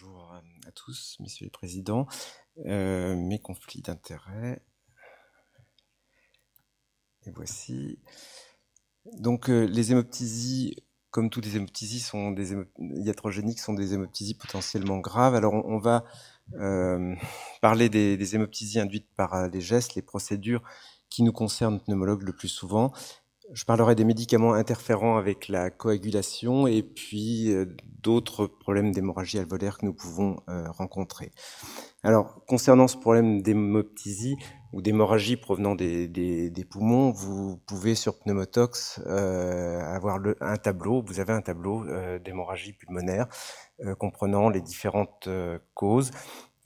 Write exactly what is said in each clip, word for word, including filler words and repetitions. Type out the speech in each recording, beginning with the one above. Bonjour à tous, messieurs les présidents. Euh, mes conflits d'intérêts. Et voici. Donc, euh, les hémoptysies, comme toutes les hémoptysies sont des hémop... iatrogéniques, sont des hémoptysies potentiellement graves. Alors, on, on va euh, parler des, des hémoptysies induites par les gestes, les procédures qui nous concernent, pneumologues, le plus souvent. Je parlerai des médicaments interférant avec la coagulation et puis euh, d'autres problèmes d'hémorragie alvéolaire que nous pouvons euh, rencontrer. Alors, concernant ce problème d'hémoptysie ou d'hémorragie provenant des, des, des poumons, vous pouvez sur Pneumotox euh, avoir le, un tableau, vous avez un tableau euh, d'hémorragie pulmonaire euh, comprenant les différentes euh, causes.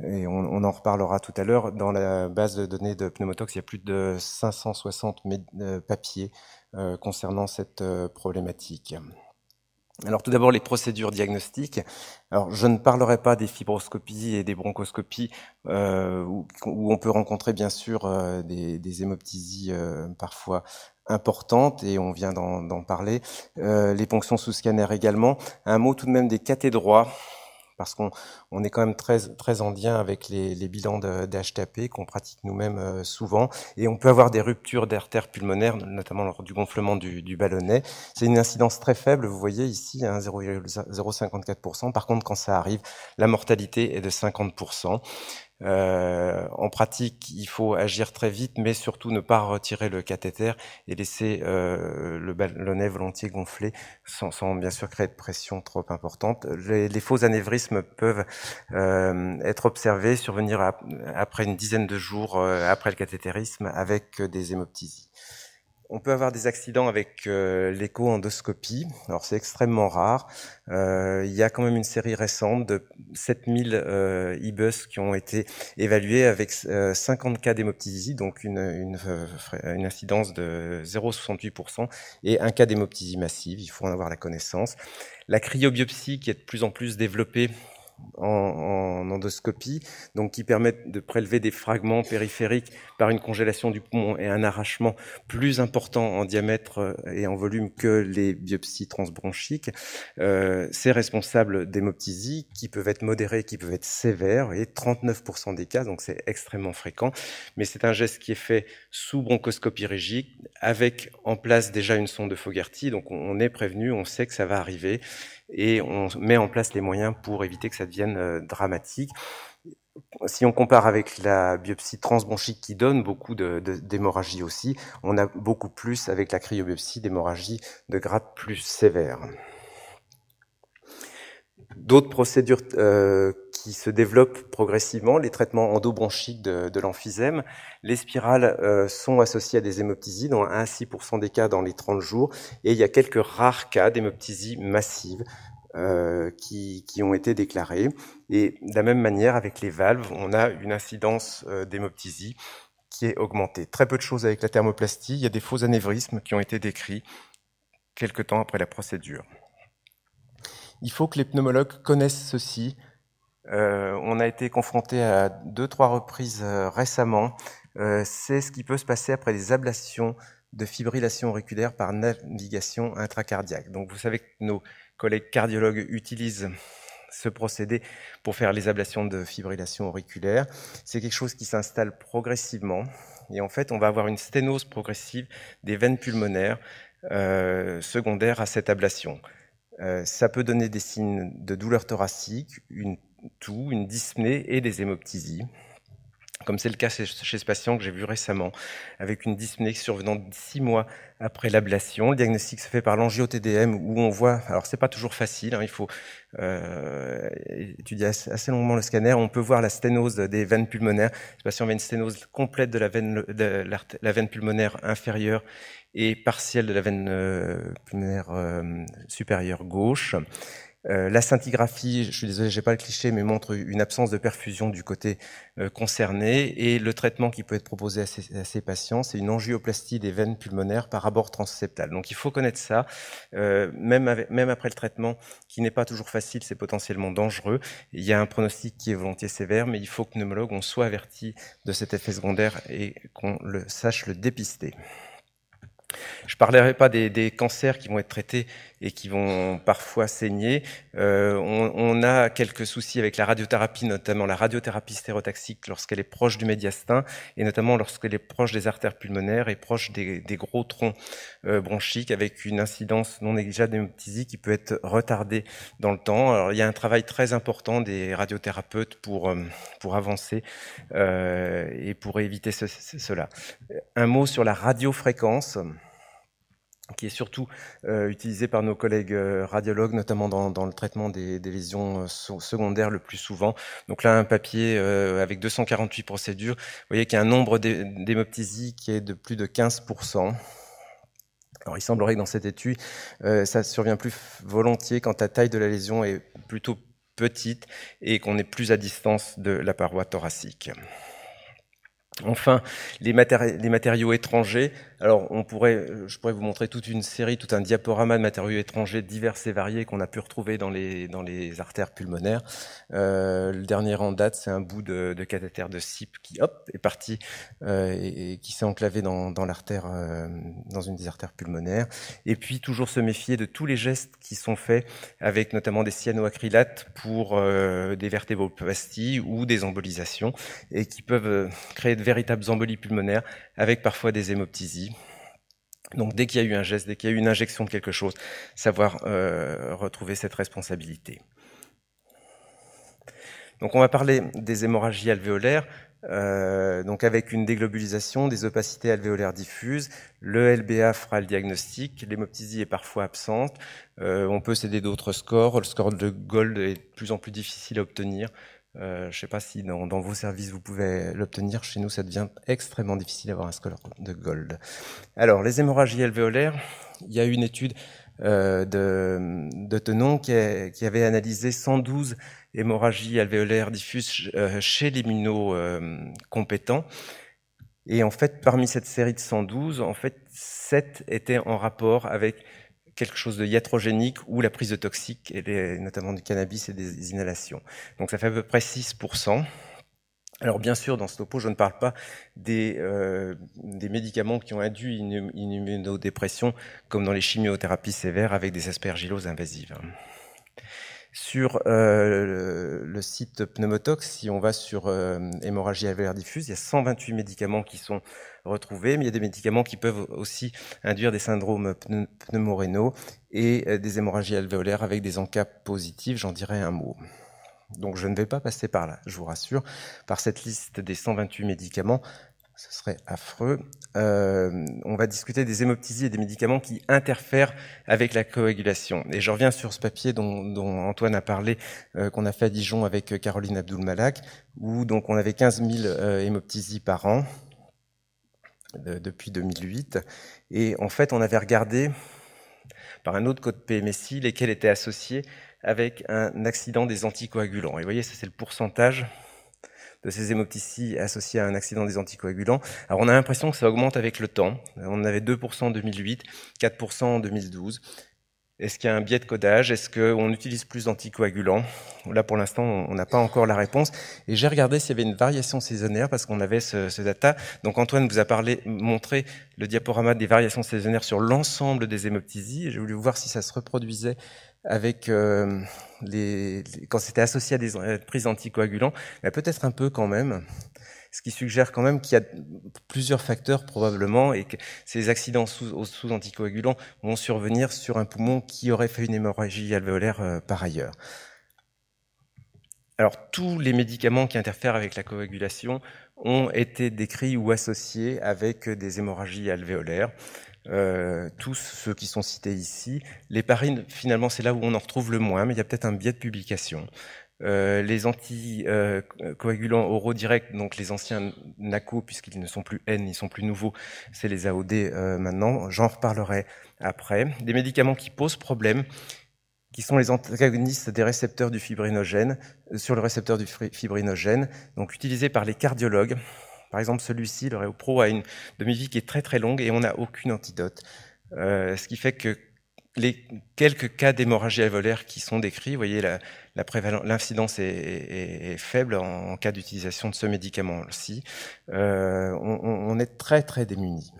Et on, on en reparlera tout à l'heure. Dans la base de données de Pneumotox, il y a plus de cinq cent soixante euh, papiers euh, concernant cette euh, problématique. Alors tout d'abord, les procédures diagnostiques. Alors je ne parlerai pas des fibroscopies et des bronchoscopies euh, où, où on peut rencontrer bien sûr euh, des, des hémoptysies euh, parfois importantes, et on vient d'en, d'en parler. Euh, les ponctions sous scanner également. Un mot tout de même des cathédroids, parce qu'on on est quand même très, très en lien avec les, les bilans de, de H T A P qu'on pratique nous-mêmes souvent. Et on peut avoir des ruptures d'artères pulmonaires, notamment lors du gonflement du, du ballonnet. C'est une incidence très faible, vous voyez ici, hein, zéro virgule zéro cinquante-quatre pour cent. Par contre, quand ça arrive, la mortalité est de cinquante pour cent. Euh, en pratique, il faut agir très vite, mais surtout ne pas retirer le cathéter et laisser euh, le ballonnet volontiers gonfler sans, sans bien sûr créer de pression trop importante. Les, les faux anévrismes peuvent euh, être observés, survenir ap, après une dizaine de jours euh, après le cathétérisme avec euh, des hémoptysies. On peut avoir des accidents avec euh, l'écho-endoscopie. Alors c'est extrêmement rare. Euh, il y a quand même une série récente de sept mille euh, E B U S qui ont été évalués avec euh, cinquante cas d'hémoptysie, donc une, une, une incidence de zéro virgule soixante-huit pour cent et un cas d'hémoptysie massive. Il faut en avoir la connaissance. La cryobiopsie qui est de plus en plus développée En, en endoscopie, donc qui permettent de prélever des fragments périphériques par une congélation du poumon et un arrachement plus important en diamètre et en volume que les biopsies transbronchiques. Euh, c'est responsable d'hémoptysies qui peuvent être modérées, qui peuvent être sévères, et trente-neuf pour cent des cas, donc c'est extrêmement fréquent. Mais c'est un geste qui est fait sous bronchoscopie rigide, avec en place déjà une sonde de Fogarty, donc on, on est prévenu, on sait que ça va arriver, et on met en place les moyens pour éviter que ça devienne euh, dramatique. Si on compare avec la biopsie transbronchique qui donne beaucoup de, de, d'hémorragie aussi, on a beaucoup plus avec la cryobiopsie d'hémorragie de grade plus sévère. D'autres procédures euh, qui se développent progressivement, les traitements endobronchiques de, de l'emphysème. Les spirales euh, sont associées à des hémoptysies, dans un à six pour cent des cas dans les trente jours, et il y a quelques rares cas d'hémoptysie massive euh, qui, qui ont été déclarés. Et de la même manière, avec les valves, on a une incidence euh, d'hémoptysie qui est augmentée. Très peu de choses avec la thermoplastie, il y a des faux anévrismes qui ont été décrits quelque temps après la procédure. Il faut que les pneumologues connaissent ceci. Euh, on a été confronté à deux, trois reprises euh, récemment. Euh, c'est ce qui peut se passer après des ablations de fibrillation auriculaire par navigation intracardiaque. Donc, vous savez que nos collègues cardiologues utilisent ce procédé pour faire les ablations de fibrillation auriculaire. C'est quelque chose qui s'installe progressivement. Et en fait, on va avoir une sténose progressive des veines pulmonaires euh, secondaires à cette ablation. Euh, ça peut donner des signes de douleur thoracique, une toux, une dyspnée et des hémoptysies, comme c'est le cas chez, chez ce patient que j'ai vu récemment, avec une dyspnée survenant six mois après l'ablation. Le diagnostic se fait par l'angio-T D M, où on voit, alors c'est pas toujours facile, hein, il faut euh, étudier assez longuement le scanner, on peut voir la sténose des veines pulmonaires. Ce patient avait une sténose complète de la veine, de la veine pulmonaire inférieure et partielle de la veine euh, pulmonaire euh, supérieure gauche. Euh, la scintigraphie, je suis désolé, j'ai pas le cliché, mais montre une absence de perfusion du côté euh, concerné. Et le traitement qui peut être proposé à ces, à ces patients, c'est une angioplastie des veines pulmonaires par abord transseptal. Donc il faut connaître ça, euh, même, avec, même après le traitement, qui n'est pas toujours facile, c'est potentiellement dangereux. Il y a un pronostic qui est volontiers sévère, mais il faut que pneumologue, on soit averti de cet effet secondaire et qu'on le, sache le dépister. Je ne parlerai pas des, des cancers qui vont être traités et qui vont parfois saigner. Euh, on, on a quelques soucis avec la radiothérapie, notamment la radiothérapie stérotaxique lorsqu'elle est proche du médiastin et notamment lorsqu'elle est proche des artères pulmonaires et proche des, des gros troncs euh, bronchiques, avec une incidence non négligeable d'hémoptysie qui peut être retardée dans le temps. Alors, il y a un travail très important des radiothérapeutes pour, pour avancer euh, et pour éviter ce, ce, cela. Un mot sur la radiofréquence, qui est surtout euh, utilisé par nos collègues euh, radiologues, notamment dans, dans le traitement des, des lésions euh, secondaires le plus souvent. Donc là, un papier euh, avec deux cent quarante-huit procédures. Vous voyez qu'il y a un nombre d'hémoptysies qui est de plus de quinze pour cent. Alors, il semblerait que dans cette étude, euh, ça survient plus volontiers quand la taille de la lésion est plutôt petite et qu'on est plus à distance de la paroi thoracique. Enfin, les, matéri- les matériaux étrangers. Alors, on pourrait, je pourrais vous montrer toute une série, tout un diaporama de matériaux étrangers divers et variés qu'on a pu retrouver dans les, dans les artères pulmonaires. Euh, le dernier en date, c'est un bout de, de cathéter de C I P qui, hop, est parti euh, et, et qui s'est enclavé dans, dans l'artère, euh, dans une des artères pulmonaires. Et puis, toujours se méfier de tous les gestes qui sont faits avec notamment des cyanoacrylates pour euh, des vertébroplasties ou des embolisations et qui peuvent créer de véritables embolies pulmonaires avec parfois des hémoptysies. Donc dès qu'il y a eu un geste, dès qu'il y a eu une injection de quelque chose, savoir euh, retrouver cette responsabilité. Donc on va parler des hémorragies alvéolaires, euh, donc avec une déglobulisation, des opacités alvéolaires diffuses, le L B A fera le diagnostic, l'hémoptysie est parfois absente, euh, on peut s'aider d'autres scores, le score de Gold est de plus en plus difficile à obtenir. Euh, je ne sais pas si dans, dans vos services vous pouvez l'obtenir, chez nous ça devient extrêmement difficile d'avoir un score de Gold. Alors les hémorragies alvéolaires, il y a eu une étude euh, de, de Tenon qui, est, qui avait analysé cent douze hémorragies alvéolaires diffuses euh, chez les immunocompétents. Et en fait, parmi cette série de cent douze, en fait, sept étaient en rapport avec quelque chose de iatrogénique ou la prise de toxiques, et les, notamment du cannabis et des inhalations. Donc ça fait à peu près six pour cent. Alors bien sûr, dans ce topo, je ne parle pas des, euh, des médicaments qui ont induit une, une immunodépression, comme dans les chimiothérapies sévères avec des aspergilloses invasives. Sur euh, le, le site Pneumotox, si on va sur euh, hémorragie alvéolaire diffuse, il y a cent vingt-huit médicaments qui sont retrouvés, mais il y a des médicaments qui peuvent aussi induire des syndromes pneumorénaux et euh, des hémorragies alvéolaires avec des en-cas positifs, j'en dirai un mot. Donc je ne vais pas passer par là, je vous rassure, par cette liste des cent vingt-huit médicaments, ce serait affreux. Euh, on va discuter des hémoptysies et des médicaments qui interfèrent avec la coagulation. Et je reviens sur ce papier dont, dont Antoine a parlé, euh, qu'on a fait à Dijon avec Caroline Abdoulmalak, où donc on avait quinze mille euh, hémoptysies par an de, depuis deux mille huit. Et en fait, on avait regardé par un autre code P M S I lesquels étaient associés avec un accident des anticoagulants. Et vous voyez, ça c'est le pourcentage de ces hémoptysies associées à un accident des anticoagulants. Alors on a l'impression que ça augmente avec le temps. On avait deux pour cent en deux mille huit, quatre pour cent en deux mille douze. Est-ce qu'il y a un biais de codage? Est-ce qu'on utilise plus d'anticoagulants? Là, pour l'instant, on n'a pas encore la réponse. Et j'ai regardé s'il y avait une variation saisonnière parce qu'on avait ce, ce data. Donc Antoine vous a parlé, montré le diaporama des variations saisonnières sur l'ensemble des hémoptysies. J'ai voulu voir si ça se reproduisait avec euh, les, les, quand c'était associé à des euh, prises d'anticoagulants, mais peut-être un peu quand même, ce qui suggère quand même qu'il y a plusieurs facteurs probablement et que ces accidents sous, sous anticoagulants vont survenir sur un poumon qui aurait fait une hémorragie alvéolaire euh, par ailleurs. Alors tous les médicaments qui interfèrent avec la coagulation ont été décrits ou associés avec des hémorragies alvéolaires. Euh, tous ceux qui sont cités ici. L'héparine, finalement, c'est là où on en retrouve le moins, mais il y a peut-être un biais de publication. Euh, les anticoagulants euh, oraux directs, donc les anciens NACO, puisqu'ils ne sont plus N, ils sont plus nouveaux, c'est les A O D euh, maintenant, j'en reparlerai après. Des médicaments qui posent problème, qui sont les antagonistes des récepteurs du fibrinogène, euh, sur le récepteur du fibrinogène, donc utilisés par les cardiologues. Par exemple, celui-ci, le Réopro, a une demi-vie qui est très très longue et on n'a aucune antidote. Euh, ce qui fait que les quelques cas d'hémorragie alvéolaire qui sont décrits, vous voyez, la, la prévalence, l'incidence est, est, est faible en, en cas d'utilisation de ce médicament-ci. Euh, on, on est très très démunis.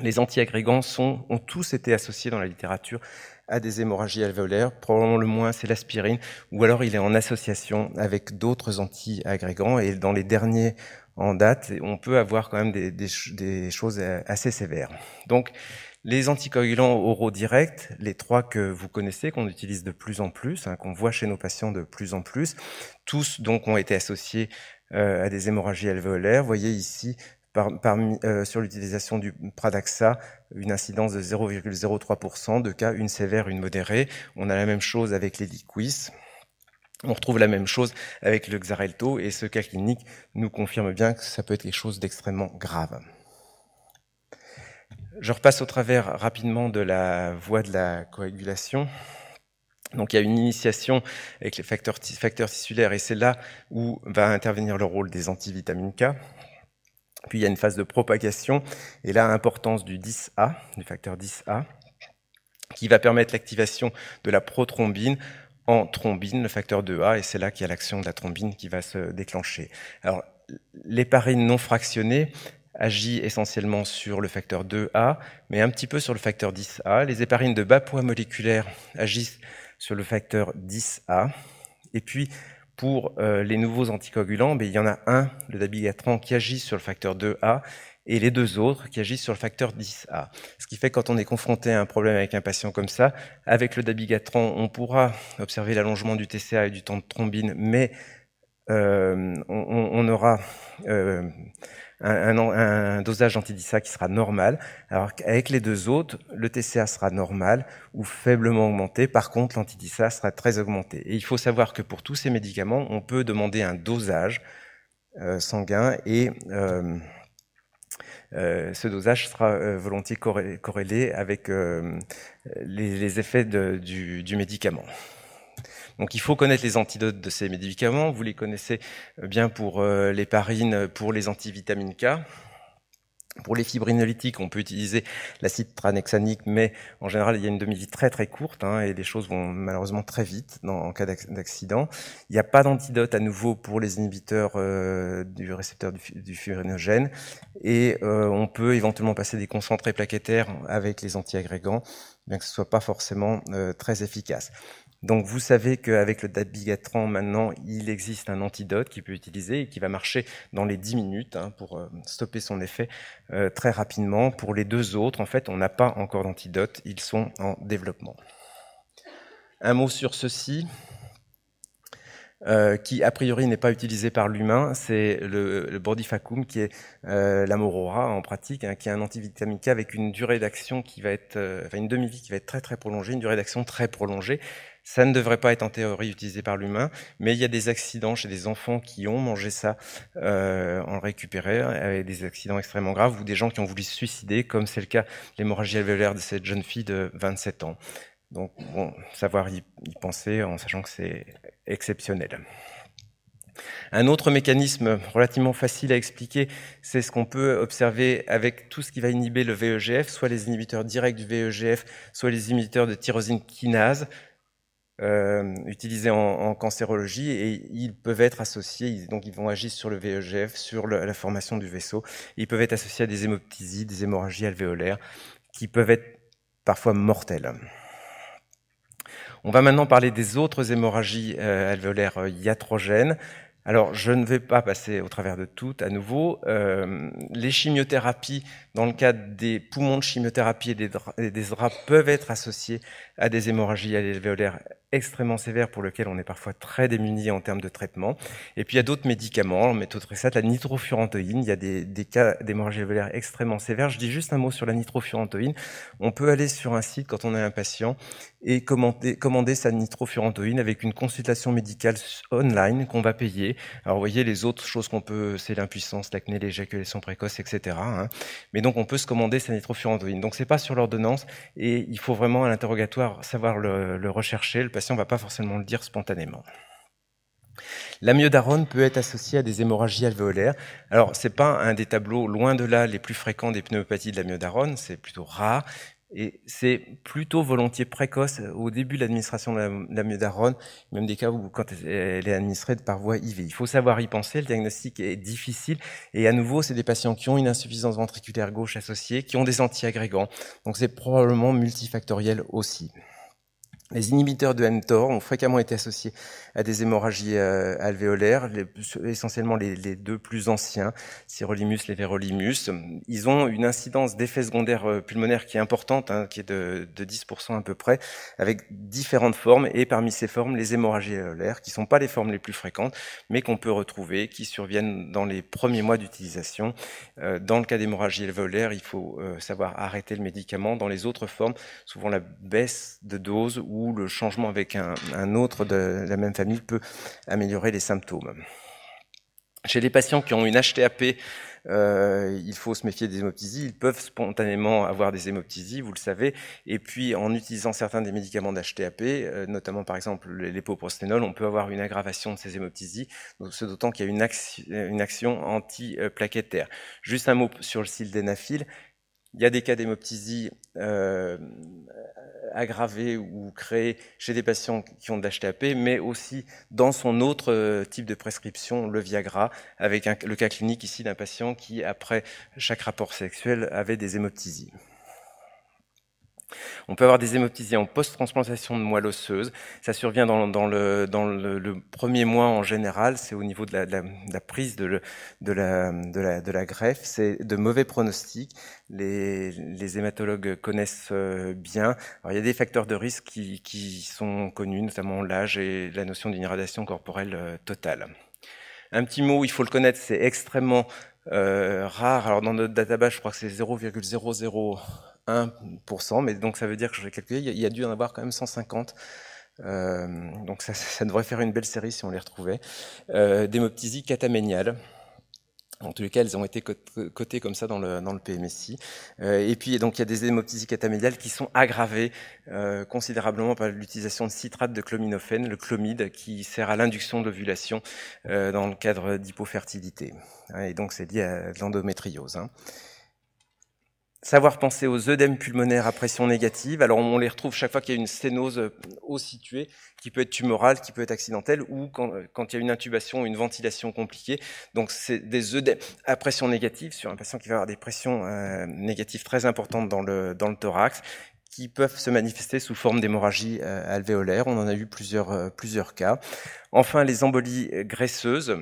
Les antiagrégants sont, ont tous été associés dans la littérature à des hémorragies alvéolaires. Probablement le moins, c'est l'aspirine, ou alors il est en association avec d'autres anti-agrégants. Et dans les derniers en date, on peut avoir quand même des, des, des choses assez sévères. Donc, les anticoagulants oraux directs, les trois que vous connaissez, qu'on utilise de plus en plus, hein, qu'on voit chez nos patients de plus en plus, tous donc ont été associés euh, à des hémorragies alvéolaires. Vous voyez ici, par, par, euh, sur l'utilisation du Pradaxa, une incidence de zéro virgule zéro trois pour cent, de cas, une sévère, une modérée. On a la même chose avec les liquis. On retrouve la même chose avec le Xarelto, et ce cas clinique nous confirme bien que ça peut être quelque chose d'extrêmement grave. Je repasse au travers rapidement de la voie de la coagulation. Donc il y a une initiation avec les facteurs, facteurs tissulaires, et c'est là où va intervenir le rôle des antivitamines K. Puis il y a une phase de propagation, et là, importance du dix A, du facteur dix A, qui va permettre l'activation de la prothrombine en thrombine, le facteur deux A, et c'est là qu'il y a l'action de la thrombine qui va se déclencher. Alors, l'héparine non fractionnée agit essentiellement sur le facteur deux A, mais un petit peu sur le facteur dix A. Les héparines de bas poids moléculaire agissent sur le facteur dix A. Et puis, pour euh, les nouveaux anticoagulants, ben, il y en a un, le dabigatran, qui agit sur le facteur deux A, et les deux autres qui agissent sur le facteur dix A. Ce qui fait que quand on est confronté à un problème avec un patient comme ça, avec le dabigatran, on pourra observer l'allongement du T C A et du temps de thrombine, mais euh, on, on aura euh, un, un, un dosage anti-dix A qui sera normal, alors qu'avec les deux autres, le T C A sera normal ou faiblement augmenté, par contre l'anti-dix A sera très augmenté. Et il faut savoir que pour tous ces médicaments, on peut demander un dosage euh, sanguin, et euh, Euh, ce dosage sera euh, volontiers corrélé, corrélé avec euh, les, les effets de, du, du médicament. Donc il faut connaître les antidotes de ces médicaments. Vous les connaissez bien pour euh, l'héparine, pour les antivitamines K. Pour les fibrinolytiques, on peut utiliser l'acide tranexamique, mais en général, il y a une demi-vie très très courte, hein, et les choses vont malheureusement très vite dans, en cas d'accident. Il n'y a pas d'antidote à nouveau pour les inhibiteurs euh, du récepteur du, du fibrinogène, et euh, on peut éventuellement passer des concentrés plaquettaires avec les antiagrégants, bien que ce ne soit pas forcément euh, très efficace. Donc vous savez qu'avec le dabigatran, maintenant, il existe un antidote qui peut utiliser et qui va marcher dans les dix minutes, hein, pour stopper son effet euh, très rapidement. Pour les deux autres, en fait, on n'a pas encore d'antidote, ils sont en développement. Un mot sur ceci, euh, qui a priori n'est pas utilisé par l'humain, c'est le, le Bordifacum, qui est euh, l'amorora en pratique, hein, qui est un antivitamine K avec une durée d'action qui va être, euh, enfin une demi-vie qui va être très très prolongée, une durée d'action très prolongée. Ça ne devrait pas être en théorie utilisé par l'humain, mais il y a des accidents chez des enfants qui ont mangé ça, euh, en le récupérant, avec des accidents extrêmement graves, ou des gens qui ont voulu se suicider, comme c'est le cas de l'hémorragie alvéolaire de cette jeune fille de vingt-sept ans. Donc, bon, savoir y, y penser en sachant que c'est exceptionnel. Un autre mécanisme relativement facile à expliquer, c'est ce qu'on peut observer avec tout ce qui va inhiber le V E G F, soit les inhibiteurs directs du V E G F, soit les inhibiteurs de tyrosine kinase, Euh, utilisés en, en cancérologie, et ils peuvent être associés, donc ils vont agir sur le V E G F, sur le, la formation du vaisseau. Ils peuvent être associés à des hémoptysies, des hémorragies alvéolaires, qui peuvent être parfois mortelles. On va maintenant parler des autres hémorragies euh, alvéolaires euh, iatrogènes. Alors, je ne vais pas passer au travers de toutes à nouveau. Euh, les chimiothérapies, dans le cadre des poumons de chimiothérapie et des, dra- et des draps, peuvent être associées à des hémorragies alvéolaires extrêmement sévères pour lesquelles on est parfois très démunis en termes de traitement. Et puis, il y a d'autres médicaments, le méthotrexate, la nitrofurantoïne. Il y a des, des cas d'hémorragies alvéolaires extrêmement sévères. Je dis juste un mot sur la nitrofurantoïne. On peut aller sur un site quand on a un patient et commander, commander sa nitrofurantoïne avec une consultation médicale online qu'on va payer. Alors, vous voyez, les autres choses qu'on peut, c'est l'impuissance, l'acné, l'éjaculation précoce, et cetera. Hein. Mais donc, on peut se commander sa nitrofurantoïne. Donc, ce n'est pas sur l'ordonnance, et il faut vraiment, à l'interrogatoire, savoir le, le rechercher. Le patient ne va pas forcément le dire spontanément. La myodarone peut être associée à des hémorragies alvéolaires. Alors, ce n'est pas un des tableaux, loin de là, les plus fréquents des pneumopathies de la myodarone, c'est plutôt rare. Et c'est plutôt volontiers précoce au début de l'administration de la, de la myodarone, même des cas où quand elle est administrée par voie I V. Il faut savoir y penser, le diagnostic est difficile, et à nouveau, c'est des patients qui ont une insuffisance ventriculaire gauche associée, qui ont des antiagrégants, donc c'est probablement multifactoriel aussi. Les inhibiteurs de mTOR ont fréquemment été associés à des hémorragies euh, alvéolaires, les, essentiellement les, les deux plus anciens, sirolimus, everolimus. Ils ont une incidence d'effets secondaires pulmonaires qui est importante, hein, qui est de, de dix pour cent à peu près, avec différentes formes, et parmi ces formes, les hémorragies alvéolaires, qui ne sont pas les formes les plus fréquentes, mais qu'on peut retrouver, qui surviennent dans les premiers mois d'utilisation. Euh, dans le cas d'hémorragie alvéolaire, il faut euh, savoir arrêter le médicament. Dans les autres formes, souvent la baisse de dose ou où le changement avec un, un autre de la même famille peut améliorer les symptômes. Chez les patients qui ont une H T A P, Euh, il faut se méfier des hémoptysies. Ils peuvent spontanément avoir des hémoptysies, vous le savez. Et puis, en utilisant certains des médicaments d'H T A P, euh, notamment par exemple l'époprosténol, on peut avoir une aggravation de ces hémoptysies, ce d'autant qu'il y a une, action, une action anti-plaquettaire. Juste un mot sur le sildenafil. Il y a des cas d'hémoptysie euh, aggravée ou créée chez des patients qui ont de l'H T A P, mais aussi dans son autre type de prescription, le Viagra, avec un, le cas clinique ici d'un patient qui, après chaque rapport sexuel, avait des hémoptysies. On peut avoir des hémoptysies en post-transplantation de moelle osseuse. Ça survient dans, dans, le, dans le, le premier mois en général. C'est au niveau de la, de la, de la prise de, le, de, la, de, la, de la greffe. C'est de mauvais pronostics. Les, les hématologues connaissent bien. Alors, il y a des facteurs de risque qui, qui sont connus, notamment l'âge et la notion d'une irradiation corporelle totale. Un petit mot, il faut le connaître, c'est extrêmement euh, rare. Alors, dans notre database, je crois que c'est zéro virgule zéro zéro un pour cent, mais donc ça veut dire que je vais calculer, il y a dû en avoir quand même cent cinquante, euh, donc ça, ça devrait faire une belle série si on les retrouvait, euh, d'hémoptysies cataméniales. En tous les cas, elles ont été cotées comme ça dans le, dans le P M S I. Euh, et puis, donc, il y a des hémoptysies cataméniales qui sont aggravées euh, considérablement par l'utilisation de citrate de clominophène, le clomide, qui sert à l'induction de l'ovulation euh, dans le cadre d'hypofertilité. Et donc, c'est lié à l'endométriose. Hein. Savoir penser aux œdèmes pulmonaires à pression négative. Alors, on les retrouve chaque fois qu'il y a une sténose haut située, qui peut être tumorale, qui peut être accidentelle, ou quand, quand il y a une intubation ou une ventilation compliquée. Donc, c'est des œdèmes à pression négative sur un patient qui va avoir des pressions euh, négatives très importantes dans le, dans le thorax, qui peuvent se manifester sous forme d'hémorragie euh, alvéolaire. On en a eu plusieurs, euh, plusieurs cas. Enfin, les embolies graisseuses.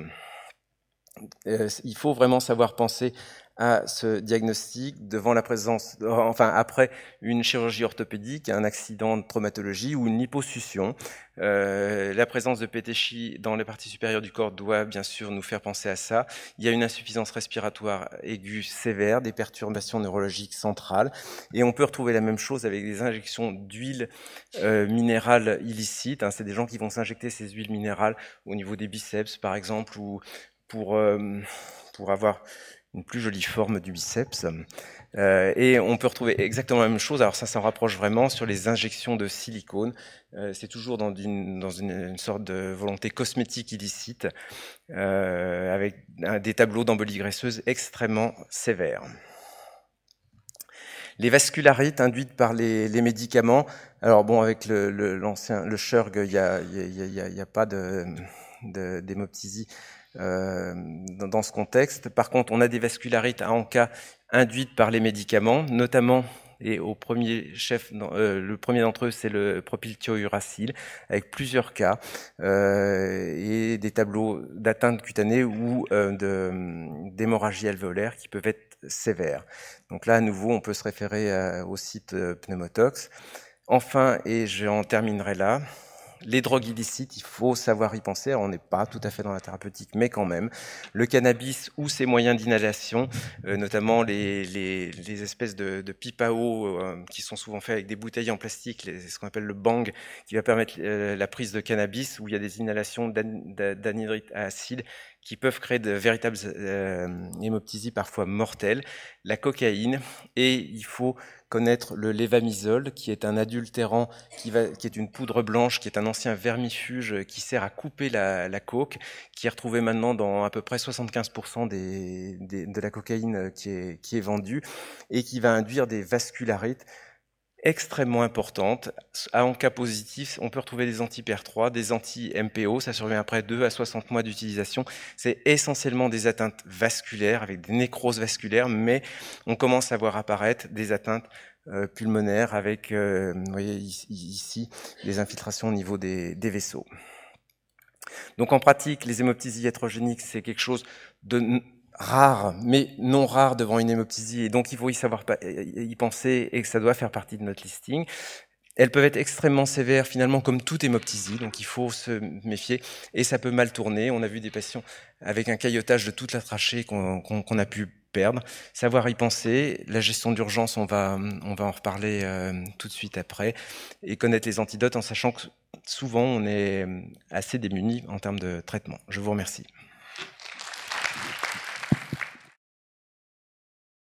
Euh, il faut vraiment savoir penser à ce diagnostic devant la présence, enfin après une chirurgie orthopédique, un accident de traumatologie ou une liposuction. Euh, la présence de pétéchies dans les parties supérieures du corps doit bien sûr nous faire penser à ça. Il y a une insuffisance respiratoire aiguë sévère, des perturbations neurologiques centrales, et on peut retrouver la même chose avec des injections d'huile euh, minérale illicite. Hein, c'est des gens qui vont s'injecter ces huiles minérales au niveau des biceps par exemple, ou pour euh, pour avoir une plus jolie forme du biceps. Euh, et on peut retrouver exactement la même chose, alors ça s'en rapproche vraiment, sur les injections de silicone. Euh, c'est toujours dans, une, dans une, une sorte de volonté cosmétique illicite, euh, avec un, des tableaux d'embolie graisseuse extrêmement sévères. Les vascularites induites par les, les médicaments. Alors bon, avec le, le, l'ancien, le Schurg, il n'y a, y a, y a, y a pas de, de, d'hémoptysie Euh, dans ce contexte. Par contre, on a des vascularites à ANCA induites par les médicaments, notamment, et au premier chef, euh, le premier d'entre eux, c'est le propylthiouracil, avec plusieurs cas, euh, et des tableaux d'atteinte cutanée ou euh, de, d'hémorragie alvéolaire qui peuvent être sévères. Donc là, à nouveau, on peut se référer à, au site Pneumotox. Enfin, et j'en terminerai là, les drogues illicites, il faut savoir y penser. Alors, on n'est pas tout à fait dans la thérapeutique, mais quand même. Le cannabis ou ses moyens d'inhalation, euh, notamment les, les, les espèces de, de pipes à eau euh, qui sont souvent faites avec des bouteilles en plastique, les, ce qu'on appelle le bang, qui va permettre euh, la prise de cannabis, où il y a des inhalations d'anhydride acide qui peuvent créer de véritables euh, hémoptysies parfois mortelles, la cocaïne, et il faut connaître le levamisole, qui est un adultérant, qui, va, qui est une poudre blanche, qui est un ancien vermifuge qui sert à couper la, la coke, qui est retrouvé maintenant dans à peu près soixante-quinze pour cent des, des, de la cocaïne qui est, qui est vendue, et qui va induire des vascularites extrêmement importante. En cas positif, on peut retrouver des anti-P R trois, des anti-M P O, ça survient après deux à soixante mois d'utilisation. C'est essentiellement des atteintes vasculaires, avec des nécroses vasculaires, mais on commence à voir apparaître des atteintes euh, pulmonaires avec, euh, vous voyez ici, des infiltrations au niveau des, des vaisseaux. Donc en pratique, les hémoptysies iatrogéniques, c'est quelque chose de rare, mais non rare devant une hémoptysie, et donc il faut y savoir y penser et que ça doit faire partie de notre listing. Elles peuvent être extrêmement sévères, finalement, comme toute hémoptysie, donc il faut se méfier, et ça peut mal tourner. On a vu des patients avec un caillotage de toute la trachée qu'on qu'on, qu'on a pu perdre. Savoir y penser, la gestion d'urgence, on va, on va en reparler euh, tout de suite après, et connaître les antidotes en sachant que souvent on est assez démunis en termes de traitement. Je vous remercie.